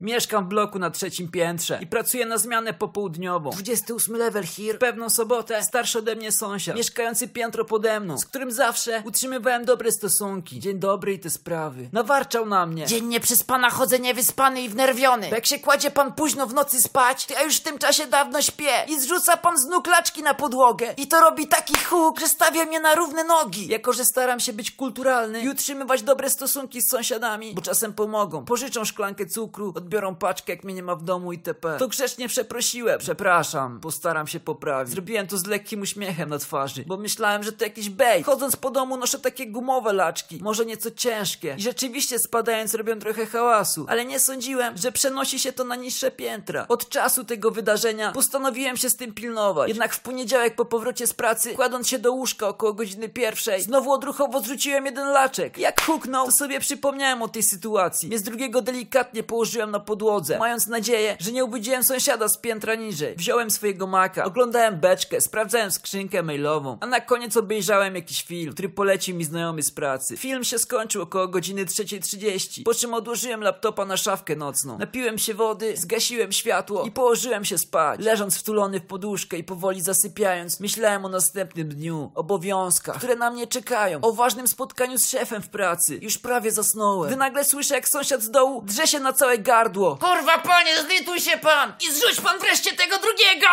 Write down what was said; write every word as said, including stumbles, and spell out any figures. Mieszkam w bloku na trzecim piętrze i pracuję na zmianę popołudniową. dwudziesty ósmy level here. W pewną sobotę starszy ode mnie sąsiad, mieszkający piętro pode mną, z którym zawsze utrzymywałem dobre stosunki. Dzień dobry i te sprawy. Nawarczał na mnie. Dziennie przez pana chodzę niewyspany i wnerwiony. Bo jak się kładzie pan późno w nocy spać, to ja już w tym czasie dawno śpię. I zrzuca pan z nóg laczki na podłogę. I to robi taki huk, że stawia mnie na równe nogi. Jako że staram się być kulturalny i utrzymywać dobre stosunki z sąsiadami, bo czasem pomogą. Pożyczą szklankę cukru, biorą paczkę, jak mnie nie ma w domu itp. To grzecznie przeprosiłem. Przepraszam. Postaram się poprawić. Zrobiłem to z lekkim uśmiechem na twarzy, bo myślałem, że to jakiś bait. Chodząc po domu noszę takie gumowe laczki. Może nieco ciężkie. I rzeczywiście spadając robią trochę hałasu. Ale nie sądziłem, że przenosi się to na niższe piętra. Od czasu tego wydarzenia postanowiłem się z tym pilnować. Jednak w poniedziałek po powrocie z pracy, kładąc się do łóżka około godziny pierwszej, znowu odruchowo zrzuciłem jeden laczek. Jak huknął, to sobie przypomniałem o tej sytuacji. Więc drugiego delikatnie położyłem na podłodze, mając nadzieję, że nie obudziłem sąsiada z piętra niżej. Wziąłem swojego maka, oglądałem beczkę, sprawdzałem skrzynkę mailową, a na koniec obejrzałem jakiś film, który polecił mi znajomy z pracy. Film się skończył około godziny trzeciej trzydzieści, po czym odłożyłem laptopa na szafkę nocną. Napiłem się wody, zgasiłem światło i położyłem się spać. Leżąc wtulony w poduszkę i powoli zasypiając, myślałem o następnym dniu, obowiązkach, które na mnie czekają, o ważnym spotkaniu z szefem w pracy. Już prawie zasnąłem, gdy nagle słyszę, jak sąsiad z dołu drze się na całe gardło. Kurwa, panie, zlituj się pan i zrzuć pan wreszcie tego drugiego!